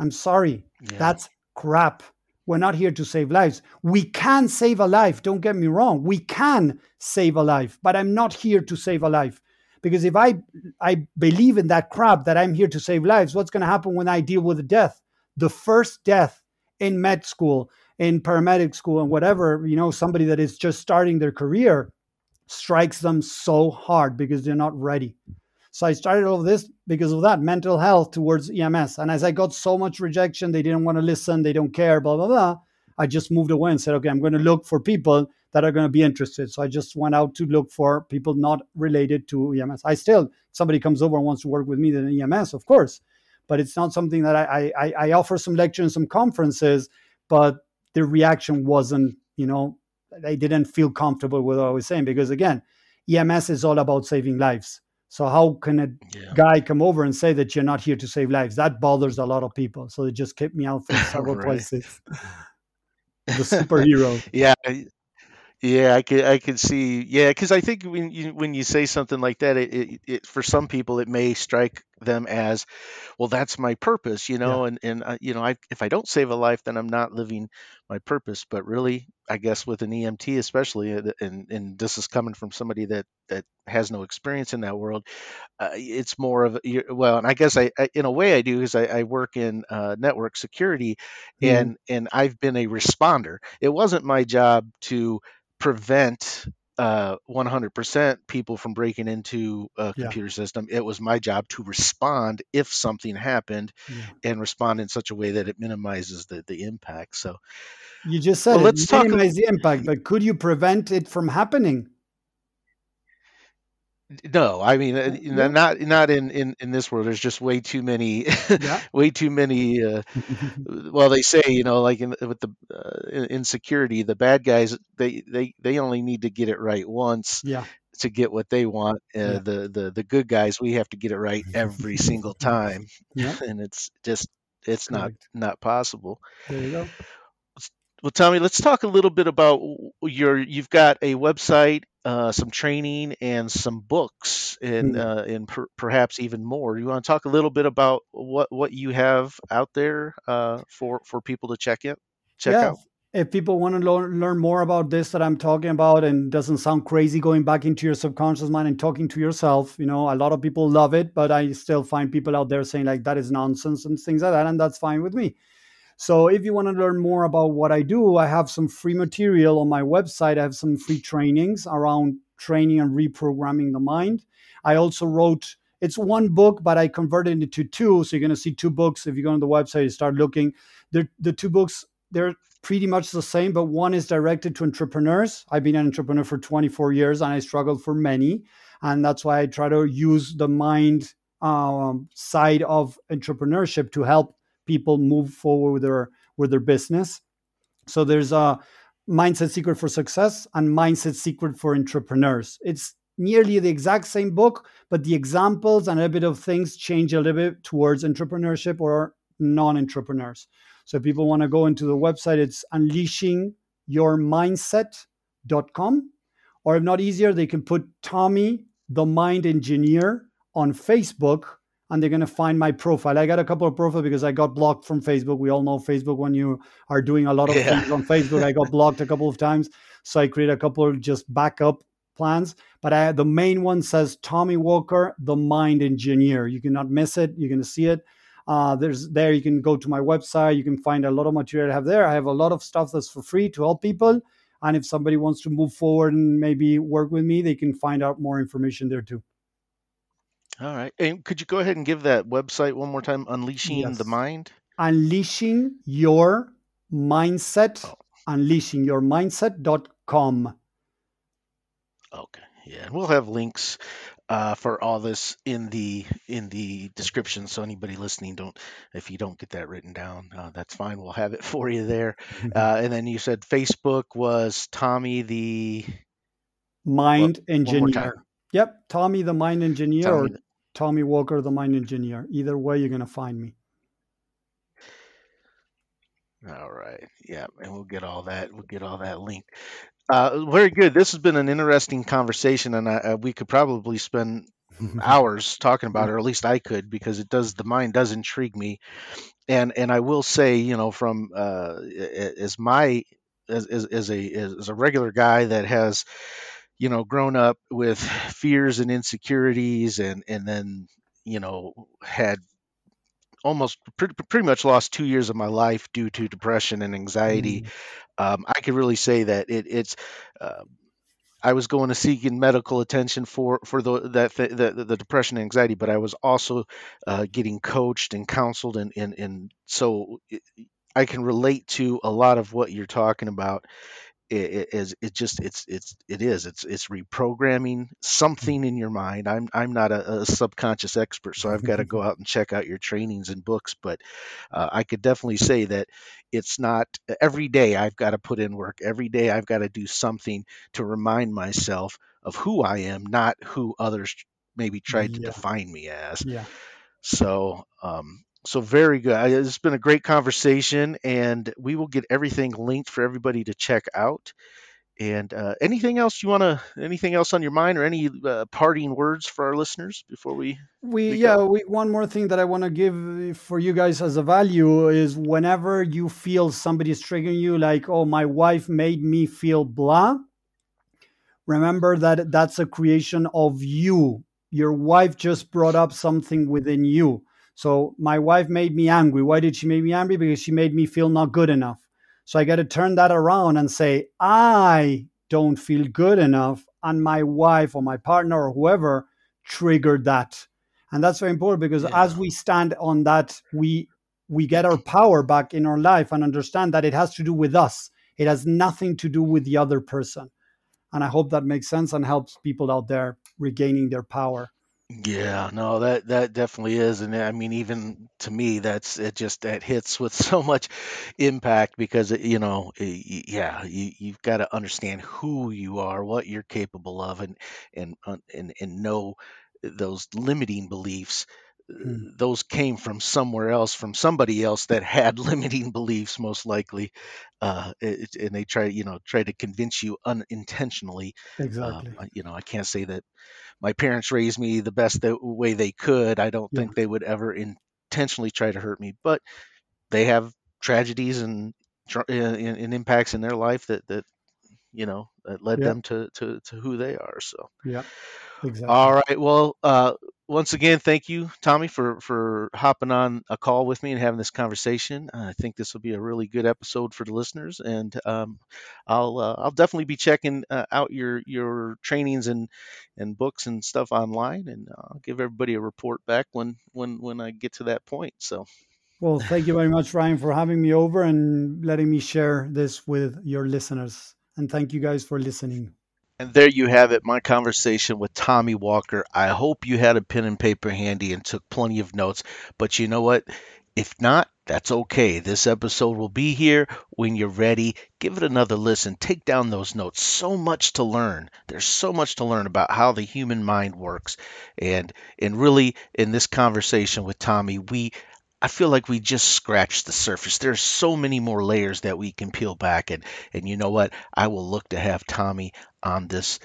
I'm sorry. Yeah. That's crap. We're not here to save lives. We can save a life. Don't get me wrong. We can save a life, but I'm not here to save a life. Because if I I believe in that crap that I'm here to save lives, what's going to happen when I deal with a death? The first death in med school, in paramedic school, and whatever, you know, somebody that is just starting their career, strikes them so hard because they're not ready. So I started all of this because of that, mental health towards E M S. And as I got so much rejection, they didn't want to listen, they don't care, blah, blah, blah. I just moved away and said, okay, I'm going to look for people that are going to be interested. So I just went out to look for people not related to E M S. I still, somebody comes over and wants to work with me, then E M S, of course. But it's not something that I, I, I offer some lectures, some conferences, but the reaction wasn't, you know, they didn't feel comfortable with what I was saying, because again, E M S is all about saving lives. So how can a yeah. guy come over and say that you're not here to save lives? That bothers a lot of people. So they just kept me out from several places. The superhero. Yeah. Yeah. I could, I could see. Yeah. Cause I think when you, when you say something like that, it, it, it for some people, it may strike them as, well, that's my purpose, you know, yeah. and, and uh, you know, I, if I don't save a life, then I'm not living my purpose. But really, I guess with an E M T, especially, and, and this is coming from somebody that, that has no experience in that world. Uh, it's more of, well, and I guess I, I in a way I do, is I, I work in uh, network security, and, mm. and I've been a responder. It wasn't my job to prevent uh, one hundred percent people from breaking into a computer yeah. system. It was my job to respond if something happened yeah. and respond in such a way that it minimizes the, the impact. So, you just said well, it. Let's you talk minimize about, the impact, but could you prevent it from happening? No, I mean, yeah. not not in, in, in this world. There's just way too many, yeah. way too many. Uh, well, they say, you know, like in, with the uh, in security, the bad guys, they, they, they only need to get it right once. Yeah. to get what they want. Uh, yeah. the, the the good guys, we have to get it right every single time. Yeah. And it's just it's Correct. not not possible. There you go. Well, Tommy, let's talk a little bit about your, you've got a website, uh, some training, and some books, and mm-hmm. uh, and per, perhaps even more. You want to talk a little bit about what, what you have out there uh, for, for people to check in, check yeah. out? If people want to lo- learn more about this that I'm talking about, and doesn't sound crazy going back into your subconscious mind and talking to yourself, you know, a lot of people love it, but I still find people out there saying like, that is nonsense and things like that. And that's fine with me. So if you want to learn more about what I do, I have some free material on my website. I have some free trainings around training and reprogramming the mind. I also wrote, it's one book, but I converted it into two. So you're going to see two books. If you go on the website, you start looking. The, the two books, they're pretty much the same, but one is directed to entrepreneurs. I've been an entrepreneur for twenty-four years, and I struggled for many. And that's why I try to use the mind um, side of entrepreneurship to help people move forward with their with their business. So there's a Mindset Secret for Success and Mindset Secret for Entrepreneurs. It's nearly the exact same book, but the examples and a bit of things change a little bit towards entrepreneurship or non-entrepreneurs. So if people want to go into the website, it's unleashing your mindset dot com. Or if not easier, they can put Tommy, the Mind Engineer, on Facebook, and they're going to find my profile. I got a couple of profiles because I got blocked from Facebook. We all know Facebook, when you are doing a lot of yeah. things on Facebook. I got blocked a couple of times. So I created a couple of just backup plans. But I, the main one says Tommy Walker, the Mind Engineer. You cannot miss it. You're going to see it. Uh, there's there. You can go to my website. You can find a lot of material I have there. I have a lot of stuff that's for free to help people. And if somebody wants to move forward and maybe work with me, they can find out more information there too. All right. And could you go ahead and give that website one more time? Unleashing yes. the Mind? Unleashing Your Mindset. Oh. unleashing your mindset dot com. Okay. Yeah. And we'll have links uh, for all this in the in the description. So anybody listening, don't if you don't get that written down, uh, that's fine. We'll have it for you there. uh, and then you said Facebook was Tommy the Mind what, Engineer. Yep. Tommy, the Mind Engineer, Tommy. or Tommy Walker, the Mind Engineer. Either way, you're going to find me. All right. Yeah. And we'll get all that. We'll get all that linked. Uh, very good. This has been an interesting conversation, and I, uh, we could probably spend hours talking about it, or at least I could, because it does, the mind does intrigue me. And, and I will say, you know, from, uh, as my, as, as, as a, as a regular guy that has, you know, grown up with fears and insecurities, and, and then, you know, had almost pretty, pretty much lost two years of my life due to depression and anxiety. Mm. Um, I could really say that it, it's, uh, I was going to seeking medical attention for, for the, that, th- the, the depression and anxiety, but I was also uh, getting coached and counseled. And, and, and so it, I can relate to a lot of what you're talking about. It is, it, it just, it's, it's, it is, it's, it's reprogramming something in your mind. I'm, I'm not a, a subconscious expert, so I've got to go out and check out your trainings and books, but uh, I could definitely say that it's not every day I've got to put in work. Every day I've got to do something to remind myself of who I am, not who others maybe tried to yeah. define me as. Yeah. So, um, So very good. It's been a great conversation, and we will get everything linked for everybody to check out. And uh, anything else you want to, anything else on your mind, or any uh, parting words for our listeners before we? We, we yeah, we, one more thing that I want to give for you guys as a value is whenever you feel somebody is triggering you, like, oh, my wife made me feel blah. Remember that that's a creation of you. Your wife just brought up something within you. So my wife made me angry. Why did she make me angry? Because she made me feel not good enough. So I got to turn that around and say, I don't feel good enough. And my wife or my partner or whoever triggered that. And that's very important, because yeah. as we stand on that, we we get our power back in our life and understand that it has to do with us. It has nothing to do with the other person. And I hope that makes sense and helps people out there regaining their power. Yeah, no, that, that definitely is. And I mean, even to me, that's, it just, that hits with so much impact, because, it, you know, it, yeah, you, you've got to understand who you are, what you're capable of, and, and, and, and know those limiting beliefs. Hmm. Those came from somewhere else, from somebody else that had limiting beliefs, most likely. Uh, it, and they try, you know, try to convince you unintentionally. Exactly. Um, you know, I can't say that my parents raised me the best that, way they could. I don't yeah. think they would ever intentionally try to hurt me, but they have tragedies and, and, and impacts in their life that, that, you know, that led yeah. them to, to, to who they are. So, yeah, exactly. All right. Well, uh, once again, thank you, Tommy, for, for hopping on a call with me and having this conversation. I think this will be a really good episode for the listeners, and um, I'll uh, I'll definitely be checking uh, out your your trainings and, and books and stuff online, and I'll give everybody a report back when when when I get to that point. So, well, thank you very much, Ryan, for having me over and letting me share this with your listeners, and thank you guys for listening. And there you have it, my conversation with Tommy Walker. I hope you had a pen and paper handy and took plenty of notes. But you know what? If not, that's okay. This episode will be here when you're ready. Give it another listen. Take down those notes. So much to learn. There's so much to learn about how the human mind works. And and really, in this conversation with Tommy, we I feel like we just scratched the surface. There's so many more layers that we can peel back. And, and you know what? I will look to have Tommy on this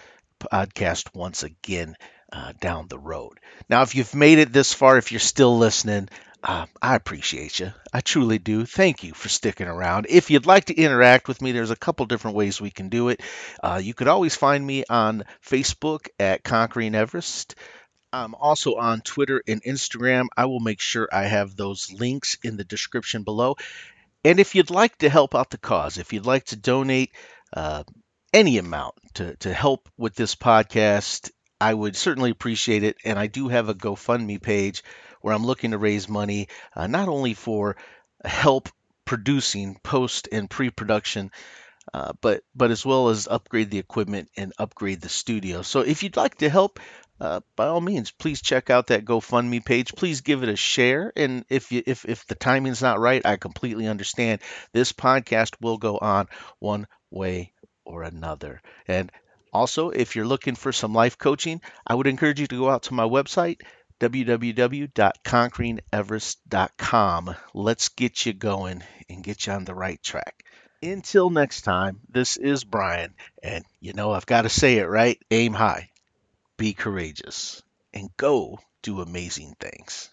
podcast once again uh, down the road. Now, if you've made it this far, if you're still listening, uh, I appreciate you. I truly do. Thank you for sticking around. If you'd like to interact with me, there's a couple different ways we can do it. Uh, you could always find me on Facebook at Conquering Everest. I'm also on Twitter and Instagram. I will make sure I have those links in the description below. And if you'd like to help out the cause, if you'd like to donate uh, any amount to, to help with this podcast, I would certainly appreciate it. And I do have a GoFundMe page where I'm looking to raise money, uh, not only for help producing post and pre-production, uh, but, but as well as upgrade the equipment and upgrade the studio. So if you'd like to help, Uh, by all means, please check out that GoFundMe page. Please give it a share. And if you, if, if the timing's not right, I completely understand. This podcast will go on one way or another. And also, if you're looking for some life coaching, I would encourage you to go out to my website, w w w dot conquering everest dot com. Let's get you going and get you on the right track. Until next time, this is Brian, and you know I've got to say it right. Aim high, be courageous, and go do amazing things.